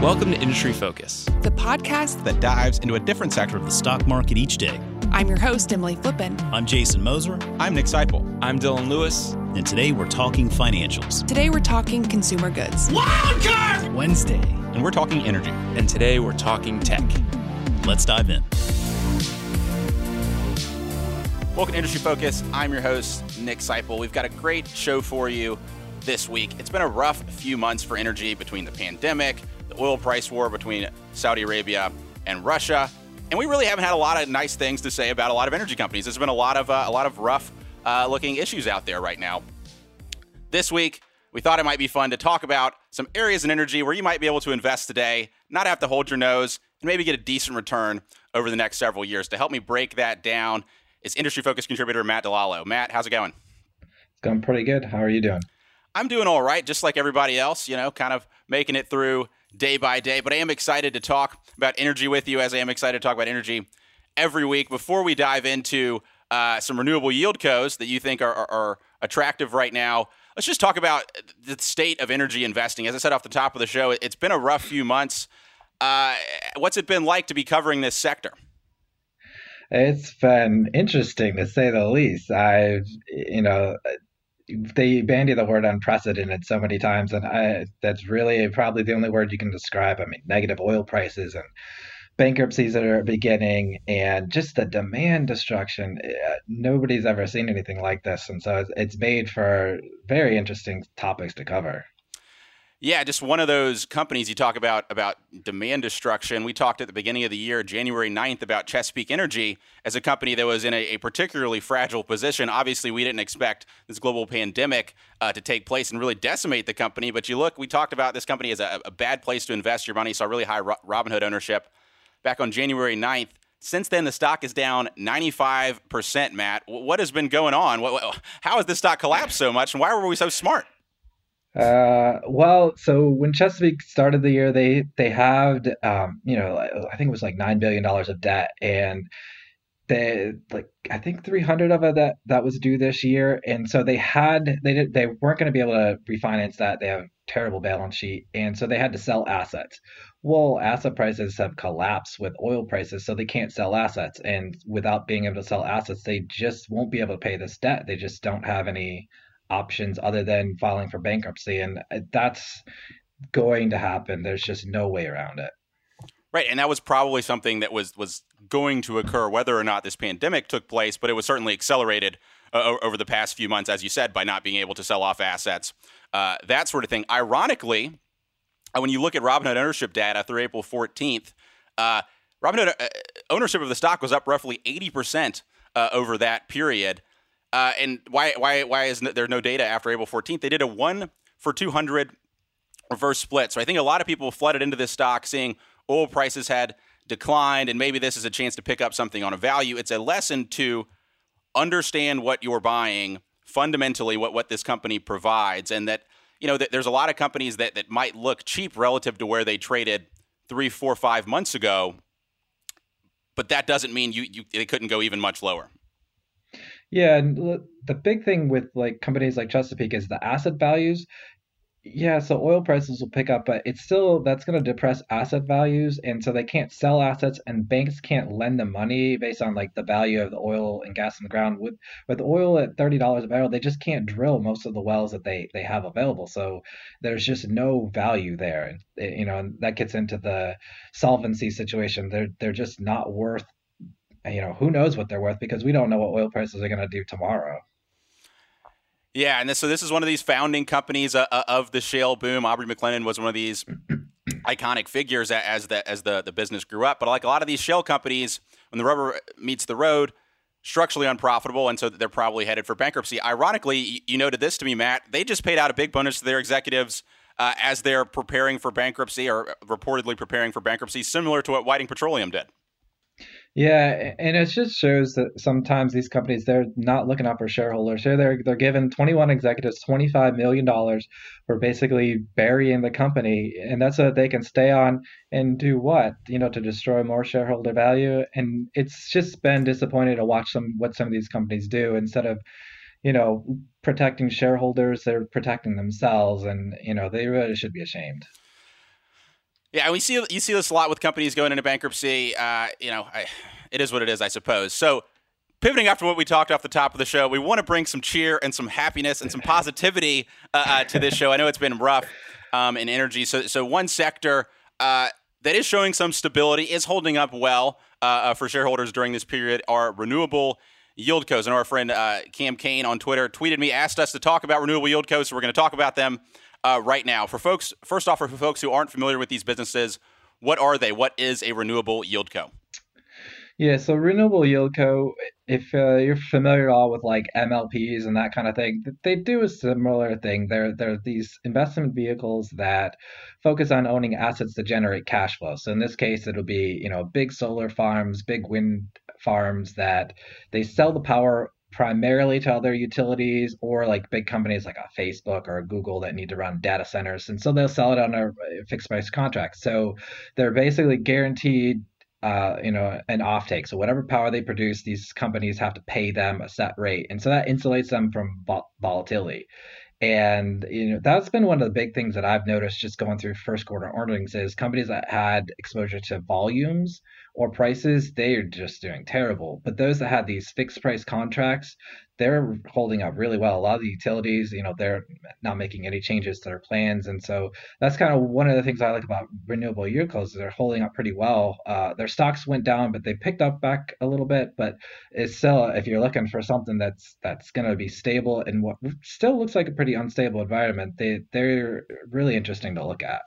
Welcome to Industry Focus, the podcast that dives into a different sector of the stock market each day. I'm your host, Emily Flippen. I'm Jason Moser. I'm Nick Sciple. I'm Dylan Lewis. And today we're talking financials. Today we're talking consumer goods. Wild card! Wednesday. And we're talking energy. And today we're talking tech. Let's dive in. Welcome to Industry Focus. I'm your host, Nick Sciple. We've got a great show for you this week. It's been a rough few months for energy between the pandemic, the oil price war between Saudi Arabia and Russia, and we really haven't had a lot of nice things to say about a lot of energy companies. There's been a lot of rough looking issues out there right now. This week, we thought it might be fun to talk about some areas in energy where you might be able to invest today, not have to hold your nose, and maybe get a decent return over the next several years. To help me break that down is Industry Focus contributor Matt DiLallo. Matt, how's it going? It's going pretty good. How are you doing? I'm doing all right, just like everybody else, you know, kind of making it through day by day, but I am excited to talk about energy with you, as I am excited to talk about energy every week. Before we dive into some renewable yield cos that you think are attractive right now, let's just talk about the state of energy investing. As I said off the top of the show, it's been a rough few months. What's it been like to be covering this sector? It's been interesting, to say the least. They bandy the word unprecedented so many times, and that's really probably the only word you can describe. I mean, negative oil prices and bankruptcies that are beginning, and just the demand destruction. Nobody's ever seen anything like this, and so it's made for very interesting topics to cover. Yeah, just one of those companies you talk about demand destruction. We talked at the beginning of the year, January 9th, about Chesapeake Energy as a company that was in a particularly fragile position. Obviously, we didn't expect this global pandemic to take place and really decimate the company. But you look, we talked about this company as a bad place to invest your money. Saw really high Robinhood ownership back on January 9th. Since then, the stock is down 95%, Matt. What has been going on? How has this stock collapsed so much? And why were we so smart? So when Chesapeake started the year, they halved, I think it was like $9 billion of debt, and they, like, I think 300 of it that was due this year. And so they weren't going to be able to refinance that. They have a terrible balance sheet. And so they had to sell assets. Well, asset prices have collapsed with oil prices, so they can't sell assets. And without being able to sell assets, they just won't be able to pay this debt. They just don't have any options other than filing for bankruptcy, and that's going to happen. There's just no way around it. Right, and that was probably something that was going to occur whether or not this pandemic took place, but it was certainly accelerated over the past few months, as you said, by not being able to sell off assets, that sort of thing. Ironically, when you look at Robinhood ownership data through April 14th, Robinhood ownership of the stock was up roughly 80% over that period. And why is there no data after April 14th? They did a 1-for-200 reverse split. So I think a lot of people flooded into this stock seeing oil prices had declined, and maybe this is a chance to pick up something on a value. It's a lesson to understand what you're buying, fundamentally what this company provides, and that, you know, that there's a lot of companies that might look cheap relative to where they traded 3, 4, 5 months ago, but that doesn't mean they couldn't go even much lower. Yeah, and the big thing with like companies like Chesapeake is the asset values. Yeah, so oil prices will pick up, but it's still, that's going to depress asset values, and so they can't sell assets, and banks can't lend them money based on like the value of the oil and gas in the ground. With oil at $30 a barrel, they just can't drill most of the wells that they have available, so there's just no value there, and and that gets into the solvency situation. They're just not worth. Who knows what they're worth, because we don't know what oil prices are going to do tomorrow. Yeah, and this is one of these founding companies of the shale boom. Aubrey McClendon was one of these iconic figures as the business grew up. But like a lot of these shale companies, when the rubber meets the road, structurally unprofitable, and so they're probably headed for bankruptcy. Ironically, you noted this to me, Matt. They just paid out a big bonus to their executives as they're preparing for bankruptcy, or reportedly preparing for bankruptcy, similar to what Whiting Petroleum did. Yeah, and it just shows that sometimes these companies, they're not looking out for shareholders. So they're giving 21 executives $25 million for basically burying the company, and that's so that they can stay on and do what? To destroy more shareholder value. And it's just been disappointing to watch what some of these companies do. Instead of, protecting shareholders, they're protecting themselves, and they really should be ashamed. Yeah, and you see this a lot with companies going into bankruptcy. It is what it is, I suppose. So pivoting up from what we talked off the top of the show, we want to bring some cheer and some happiness and some positivity to this show. I know it's been rough in energy. So one sector that is showing some stability, is holding up well for shareholders during this period, are renewable yield cos. And our friend Cam Kane on Twitter tweeted me, asked us to talk about renewable yield cos, so we're going to talk about them right now. For folks who aren't familiar with these businesses, what are they? What is a renewable yield co? Yeah, so renewable yield co, if you're familiar at all with like MLPs and that kind of thing, they do a similar thing. They're these investment vehicles that focus on owning assets that generate cash flow. So in this case, it'll be, big solar farms, big wind farms that they sell the power primarily to other utilities or like big companies like a Facebook or a Google that need to run data centers. And so they'll sell it on a fixed price contract. So they're basically guaranteed an offtake. So whatever power they produce, these companies have to pay them a set rate. And so that insulates them from volatility. And, that's been one of the big things that I've noticed just going through first quarter earnings is companies that had exposure to volumes or prices, they are just doing terrible. But those that had these fixed price contracts, they're holding up really well. A lot of the utilities, they're not making any changes to their plans. And so that's kind of one of the things I like about renewable yield cos. They're holding up pretty well. Their stocks went down, but they picked up back a little bit. But it's still, if you're looking for something that's going to be stable in what still looks like a pretty unstable environment, they're really interesting to look at.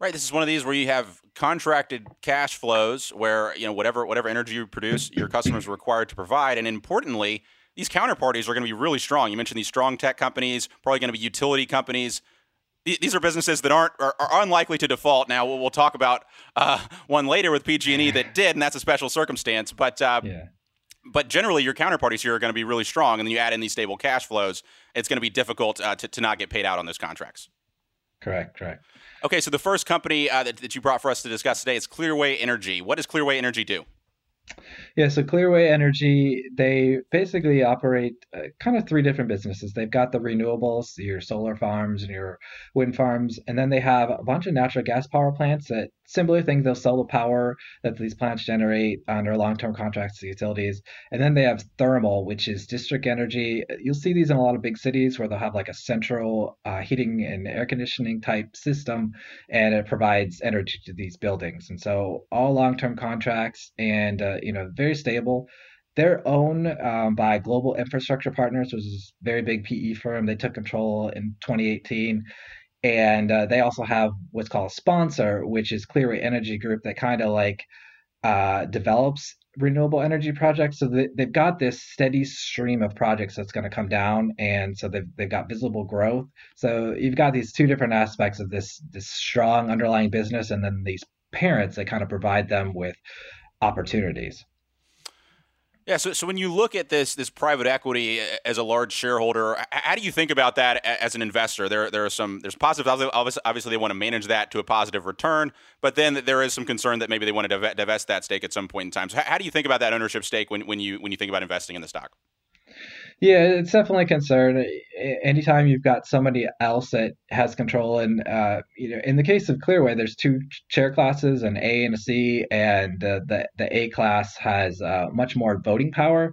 Right. This is one of these where you have contracted cash flows where, whatever energy you produce, your customers are required to provide. And importantly, these counterparties are going to be really strong. You mentioned these strong tech companies, probably going to be utility companies. These are businesses that are unlikely to default. Now, we'll talk about one later with PG&E that did, and that's a special circumstance. But But generally, your counterparties here are going to be really strong. And then you add in these stable cash flows. It's going to be difficult to not get paid out on those contracts. Correct. Okay, so the first company that you brought for us to discuss today is Clearway Energy. What does Clearway Energy do? Yeah, so Clearway Energy, they basically operate kind of three different businesses. They've got the renewables, your solar farms and your wind farms, and then they have a bunch of natural gas power plants that similar things. They'll sell the power that these plants generate under long-term contracts to utilities. And then they have thermal, which is district energy. You'll see these in a lot of big cities where they'll have like a central heating and air conditioning type system, and it provides energy to these buildings. And so all long-term contracts and, very stable. They're owned by Global Infrastructure Partners, which is a very big PE firm. They took control in 2018. And they also have what's called a sponsor, which is Clearway Energy Group, that kind of like develops renewable energy projects. So they've got this steady stream of projects that's going to come down. And so they've got visible growth. So you've got these two different aspects of this strong underlying business, and then these parents that kind of provide them with opportunities. Yeah, so when you look at this private equity as a large shareholder, how do you think about that as an investor? There's positive, obviously they want to manage that to a positive return, but then there is some concern that maybe they want to divest that stake at some point in time. So how do you think about that ownership stake when you think about investing in the stock? Yeah, it's definitely a concern. Anytime you've got somebody else that has control, and in the case of Clearway, there's two chair classes, an A and a C, and the A class has much more voting power,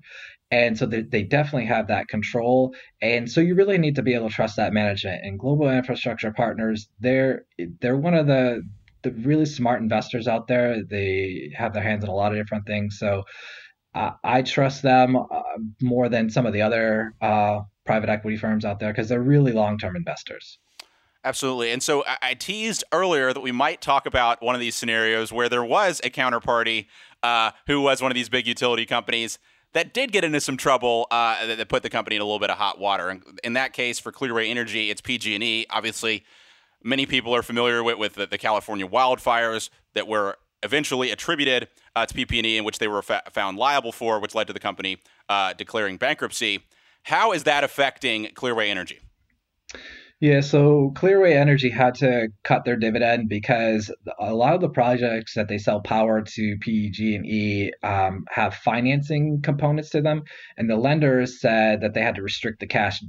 and so they definitely have that control. And so you really need to be able to trust that management. And Global Infrastructure Partners, they're one of the really smart investors out there. They have their hands in a lot of different things, so. I trust them more than some of the other private equity firms out there because they're really long-term investors. Absolutely. And so I teased earlier that we might talk about one of these scenarios where there was a counterparty who was one of these big utility companies that did get into some trouble that put the company in a little bit of hot water. And in that case, for Clearway Energy, it's PG&E. Obviously, many people are familiar with the California wildfires that were eventually attributed to PG&E, in which they were found liable for, which led to the company declaring bankruptcy. How is that affecting Clearway Energy? Yeah, so Clearway Energy had to cut their dividend because a lot of the projects that they sell power to PG&E have financing components to them, and the lenders said that they had to restrict the cash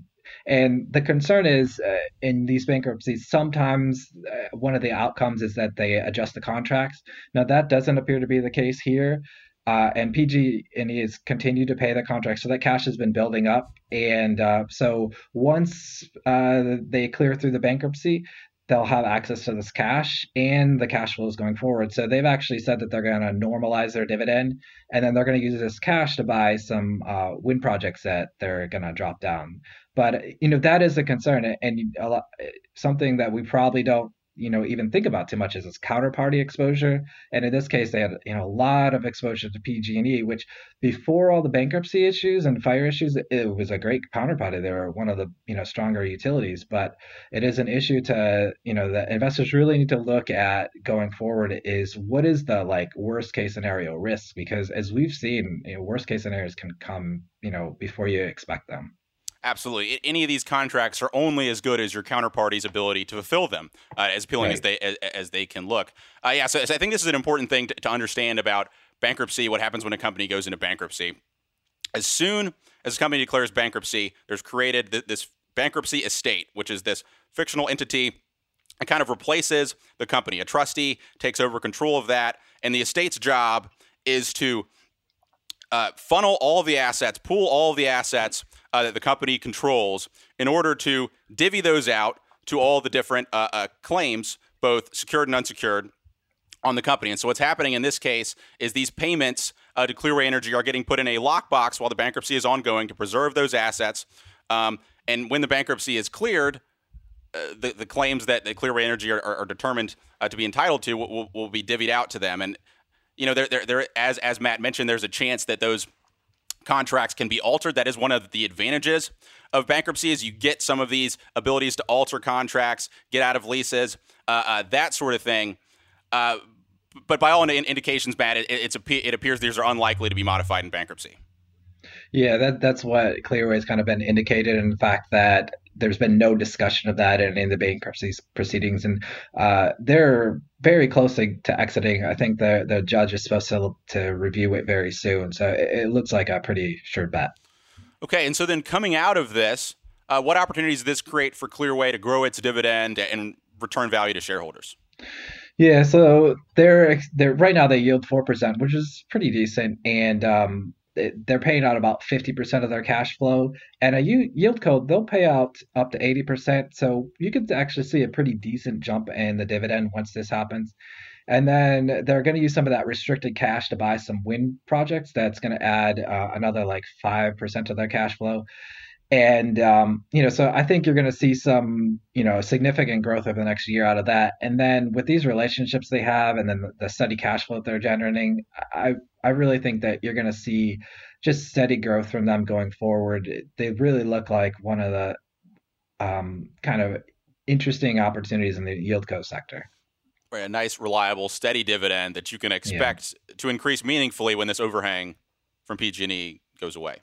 And the concern is in these bankruptcies, sometimes one of the outcomes is that they adjust the contracts. Now, that doesn't appear to be the case here. And PG&E has continued to pay the contract. So that cash has been building up. And so once they clear through the bankruptcy, they'll have access to this cash and the cash flows going forward. So they've actually said that they're going to normalize their dividend, and then they're going to use this cash to buy some wind projects that they're going to drop down. But, you know, that is a concern, and a lot, something that we probably don't, you know, even think about too much is its counterparty exposure. And in this case, they had, you know, a lot of exposure to PG&E, which before all the bankruptcy issues and fire issues, it was a great counterparty. They were one of the, you know, stronger utilities, but it is an issue to, you know, that investors really need to look at going forward is what is the like worst case scenario risk? Because as we've seen, you know, worst case scenarios can come, you know, before you expect them. Absolutely. Any of these contracts are only as good as your counterparty's ability to fulfill them, as appealing as they can look. So I think this is an important thing to understand about bankruptcy, what happens when a company goes into bankruptcy. As soon as a company declares bankruptcy, there's created this bankruptcy estate, which is this fictional entity that kind of replaces the company. A trustee takes over control of that, and the estate's job is to funnel all the assets, pool all the assets that the company controls in order to divvy those out to all the different claims, both secured and unsecured, on the company. And so what's happening in this case is these payments to Clearway Energy are getting put in a lockbox while the bankruptcy is ongoing to preserve those assets. And when the bankruptcy is cleared, the claims that Clearway Energy are determined to be entitled to will be divvied out to them. And, you know, there as Matt mentioned, there's a chance that those contracts can be altered. That is one of the advantages of bankruptcy is you get some of these abilities to alter contracts, get out of leases, that sort of thing. But by all indications, Matt, it appears these are unlikely to be modified in bankruptcy. Yeah, that's what Clearway has kind of been indicated, in fact that there's been no discussion of that in the bankruptcy proceedings. And they're very close to exiting. I think the judge is supposed to review it very soon. So it looks like a pretty sure bet. Okay. And so then coming out of this, what opportunities does this create for Clearway to grow its dividend and return value to shareholders? Yeah. So they're right now they yield 4%, which is pretty decent. And, they're paying out about 50% of their cash flow, and a yield code, they'll pay out up to 80%. So you could actually see a pretty decent jump in the dividend once this happens. And then they're going to use some of that restricted cash to buy some wind projects. That's going to add another like 5% of their cash flow. And, you know, so I think you're going to see some, you know, significant growth over the next year out of that. And then with these relationships they have and then the steady cash flow that they're generating, I really think that you're going to see just steady growth from them going forward. They really look like one of the kind of interesting opportunities in the yieldco sector. Right, a nice, reliable, steady dividend that you can expect to increase meaningfully when this overhang from PG&E goes away.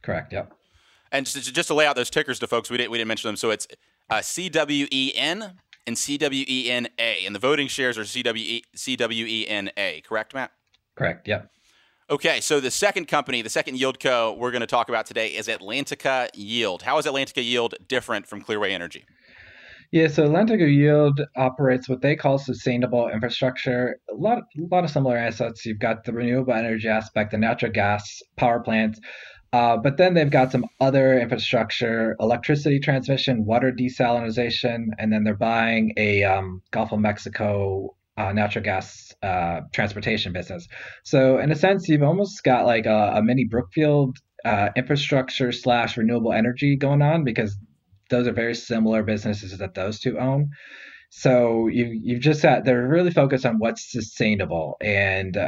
Correct, yep. And just to lay out those tickers to folks, we didn't mention them. So it's CWEN and CWENA, and the voting shares are CWENA, correct, Matt? Correct, yeah. Okay, so the second company, the second yield co we're going to talk about today is Atlantica Yield. How is Atlantica Yield different from Clearway Energy? Yeah, so Atlantica Yield operates what they call sustainable infrastructure. A lot of similar assets. You've got the renewable energy aspect, the natural gas power plants. But then they've got some other infrastructure, electricity transmission, water desalinization, and then they're buying a Gulf of Mexico natural gas transportation business. So in a sense, you've almost got like a mini Brookfield infrastructure / renewable energy going on, because those are very similar businesses that those two own. So you've just said they're really focused on what's sustainable and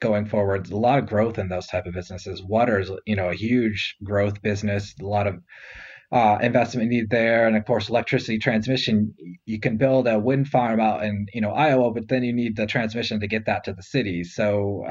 going forward, a lot of growth in those type of businesses. Water is, you know, a huge growth business, a lot of investment need there. And of course, electricity transmission, you can build a wind farm out in, you know, Iowa, but then you need the transmission to get that to the city. So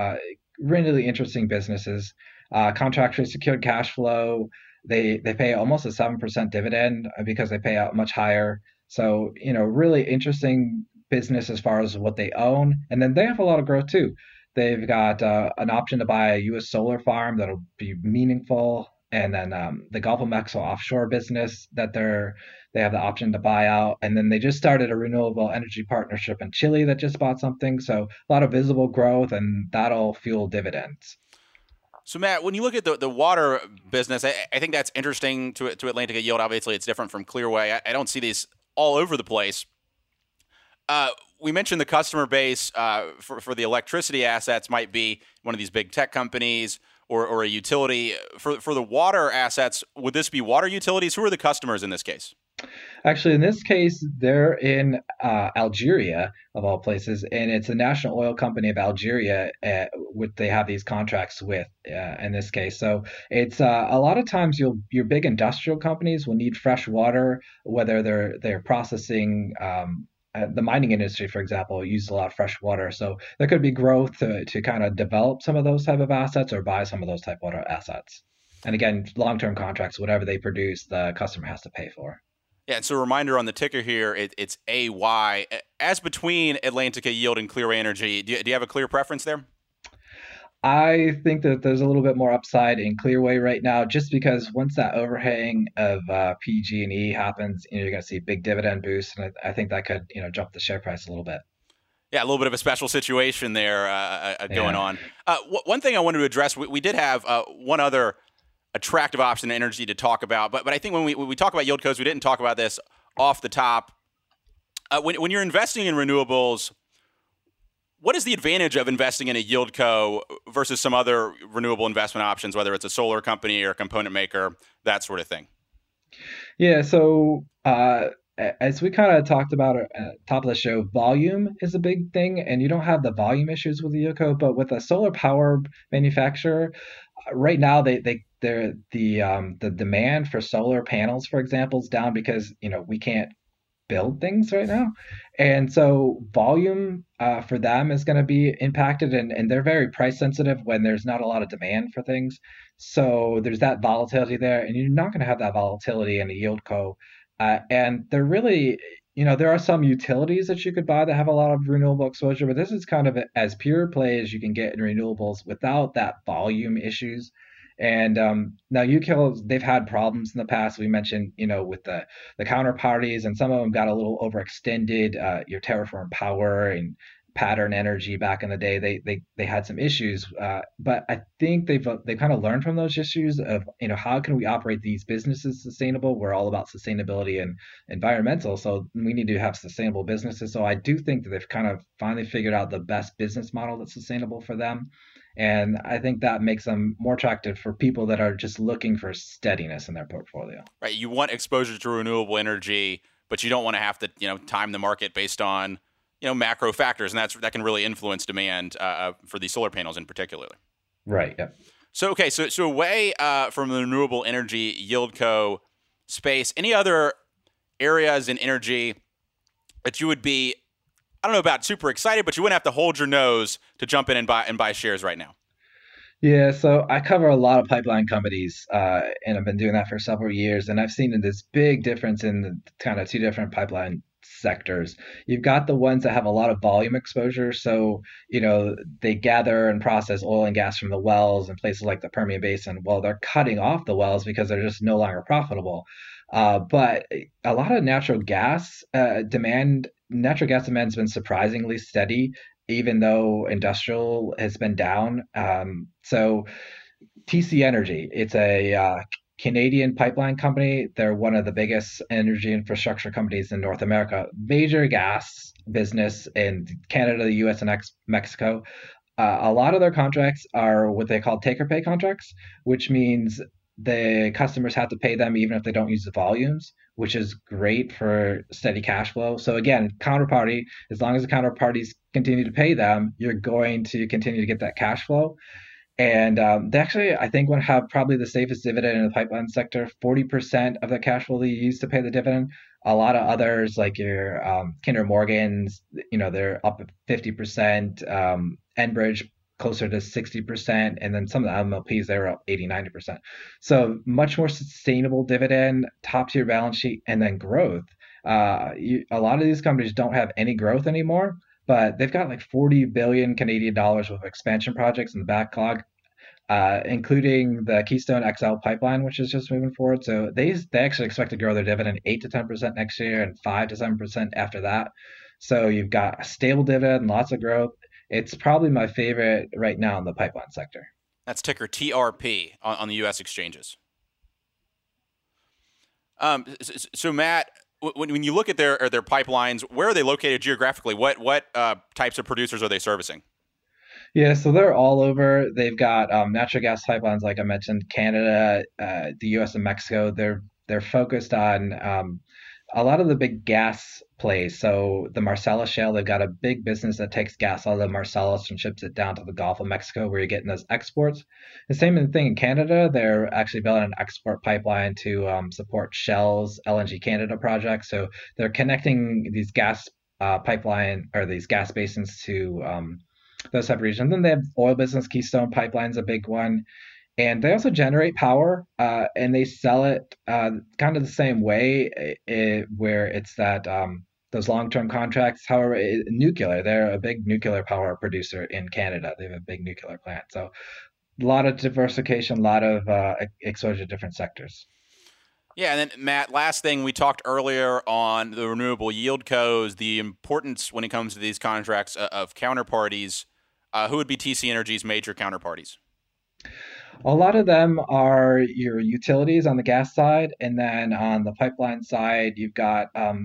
really interesting businesses, contractually secured cash flow. They pay almost a 7% dividend because they pay out much higher. So, you know, really interesting business as far as what they own. And then they have a lot of growth, too. They've got an option to buy a U.S. solar farm that'll be meaningful. And then the Gulf of Mexico offshore business that they have the option to buy out. And then they just started a renewable energy partnership in Chile that just bought something. So a lot of visible growth, and that'll fuel dividends. So, Matt, when you look at the water business, I think that's interesting to Atlantica Yield. Obviously, it's different from Clearway. I don't see these all over the place. We mentioned the customer base for the electricity assets might be one of these big tech companies or a utility. For the water assets, would this be water utilities? Who are the customers in this case? Actually, in this case, they're in Algeria, of all places, and it's the National Oil Company of Algeria, which they have these contracts with in this case. So it's a lot of times your big industrial companies will need fresh water, whether they're processing. The mining industry, for example, uses a lot of fresh water. So there could be growth to kind of develop some of those type of assets or buy some of those type water assets. And again, long-term contracts, whatever they produce, the customer has to pay for. Yeah, and so a reminder on the ticker here, it's AY. As between Atlantica Yield and Clearway Energy, do you have a clear preference there? I think that there's a little bit more upside in Clearway right now, just because once that overhang of PG&E happens, you're going to see big dividend boost, and I think that could jump the share price a little bit. Yeah, a little bit of a special situation there going on. One thing I wanted to address, we did have one other attractive option in energy to talk about, but I think when we talk about yield codes, we didn't talk about this off the top. When you're investing in renewables, what is the advantage of investing in a yield co versus some other renewable investment options, whether it's a solar company or a component maker, that sort of thing? Yeah, so as we kind of talked about at the top of the show, volume is a big thing, and you don't have the volume issues with the yield co. But with a solar power manufacturer, right now the demand for solar panels, for example, is down because we can't build things right now. And so volume for them is going to be impacted, and they're very price sensitive when there's not a lot of demand for things. So there's that volatility there, and you're not going to have that volatility in a yield co. And they're really, there are some utilities that you could buy that have a lot of renewable exposure, but this is kind of as pure play as you can get in renewables without that volume issues. And now UCIL, they've had problems in the past. We mentioned, with the counterparties, and some of them got a little overextended. Your Terraform Power and Pattern Energy back in the day, they had some issues. But I think they've kind of learned from those issues of, how can we operate these businesses sustainable? We're all about sustainability and environmental, so we need to have sustainable businesses. So I do think that they've kind of finally figured out the best business model that's sustainable for them. And I think that makes them more attractive for people that are just looking for steadiness in their portfolio. Right. You want exposure to renewable energy, but you don't want to have to, time the market based on, macro factors. And that can really influence demand for these solar panels in particular. Right. Yeah. So, okay. So away from the renewable energy yield co space, any other areas in energy that you would be, I don't know about super excited, but you wouldn't have to hold your nose to jump in and buy shares right now? Yeah, so I cover a lot of pipeline companies, and I've been doing that for several years, and I've seen this big difference in the kind of two different pipeline sectors. You've got the ones that have a lot of volume exposure, so they gather and process oil and gas from the wells in places like the Permian Basin. Well, they're cutting off the wells because they're just no longer profitable. But a lot of natural gas demand has been surprisingly steady, even though industrial has been down. So TC Energy, it's a Canadian pipeline company. They're one of the biggest energy infrastructure companies in North America, major gas business in Canada, the US, and Mexico. A lot of their contracts are what they call take-or-pay contracts, which means the customers have to pay them even if they don't use the volumes, which is great for steady cash flow. So again, counterparty, as long as the counterparties continue to pay them, you're going to continue to get that cash flow. And they actually, I think, would have probably the safest dividend in the pipeline sector. 40% of the cash flow they use to pay the dividend. A lot of others, like your Kinder Morgan's, they're up 50%. Enbridge, closer to 60%, and then some of the MLPs, they were up 80, 90%. So much more sustainable dividend, top tier balance sheet, and then growth. A lot of these companies don't have any growth anymore, but they've got like 40 billion Canadian dollars worth of expansion projects in the backlog. including the Keystone XL pipeline, which is just moving forward. So they actually expect to grow their dividend 8 to 10% next year and 5 to 7% after that. So you've got a stable dividend, lots of growth. It's probably my favorite right now in the pipeline sector. That's ticker TRP on the U.S. exchanges. So Matt, when you look at their pipelines, where are they located geographically? What types of producers are they servicing? Yeah, so they're all over. They've got natural gas pipelines, like I mentioned, Canada, the U.S. and Mexico. They're focused on a lot of the big gas plays. So the Marcellus shale, they've got a big business that takes gas out of the Marcellus and ships it down to the Gulf of Mexico, where you're getting those exports. The same thing in Canada. They're actually building an export pipeline to support Shell's LNG Canada project. So they're connecting these gas pipeline or these gas basins to those type of regions. Then they have oil business. Keystone Pipeline's a big one, and they also generate power and they sell it kind of the same way, where it's that those long-term contracts. However, nuclear, they're a big nuclear power producer in Canada. They have a big nuclear plant, so a lot of diversification, a lot of exposure to different sectors. Yeah, and then Matt, last thing, we talked earlier on the renewable yield cos, the importance when it comes to these contracts of counterparties. Who would be TC Energy's major counterparties? A lot of them are your utilities on the gas side, and then on the pipeline side, you've got a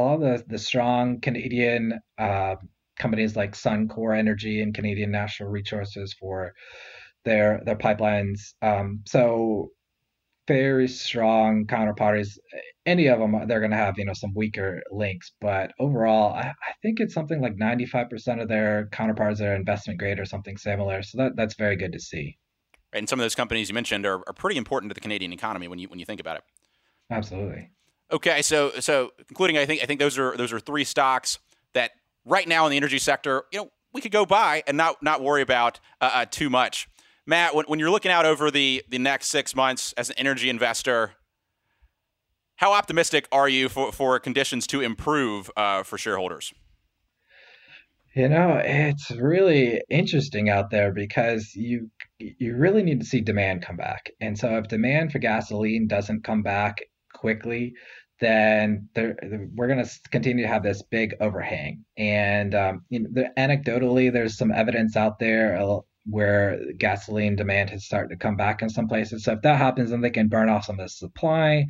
lot of the strong Canadian companies like Suncor Energy and Canadian Natural Resources for their pipelines. So very strong counterparties. Any of them, they're going to have, some weaker links, but overall, I think it's something like 95% of their counterparties are investment grade or something similar. So that's very good to see. Right, and some of those companies you mentioned are pretty important to the Canadian economy when you think about it. Absolutely. Okay, so concluding, I think those are three stocks that right now in the energy sector, we could go buy and not worry about too much. Matt, when you're looking out over the next 6 months as an energy investor, how optimistic are you for conditions to improve for shareholders? It's really interesting out there because you really need to see demand come back. And so if demand for gasoline doesn't come back quickly, then we're going to continue to have this big overhang. And anecdotally, there's some evidence out there where gasoline demand has started to come back in some places. So if that happens, then they can burn off some of the supply,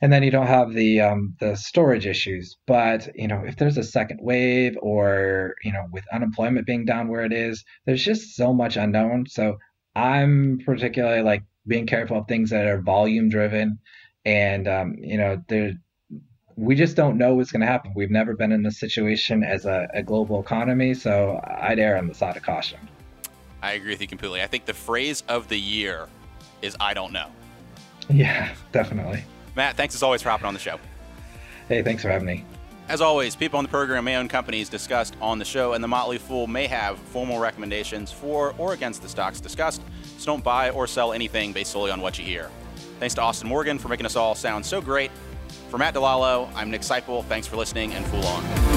and then you don't have the storage issues. But if there's a second wave, or with unemployment being down where it is, there's just so much unknown. So I'm particularly like being careful of things that are volume driven, and we just don't know what's going to happen. We've never been in this situation as a global economy, so I'd err on the side of caution. I agree with you completely. I think the phrase of the year is "I don't know." Yeah, definitely. Matt, thanks as always for hopping on the show. Hey, thanks for having me. As always, people on the program may own companies discussed on the show, and The Motley Fool may have formal recommendations for or against the stocks discussed. So don't buy or sell anything based solely on what you hear. Thanks to Austin Morgan for making us all sound so great. For Matt DiLallo, I'm Nick Sciple. Thanks for listening, and Fool on.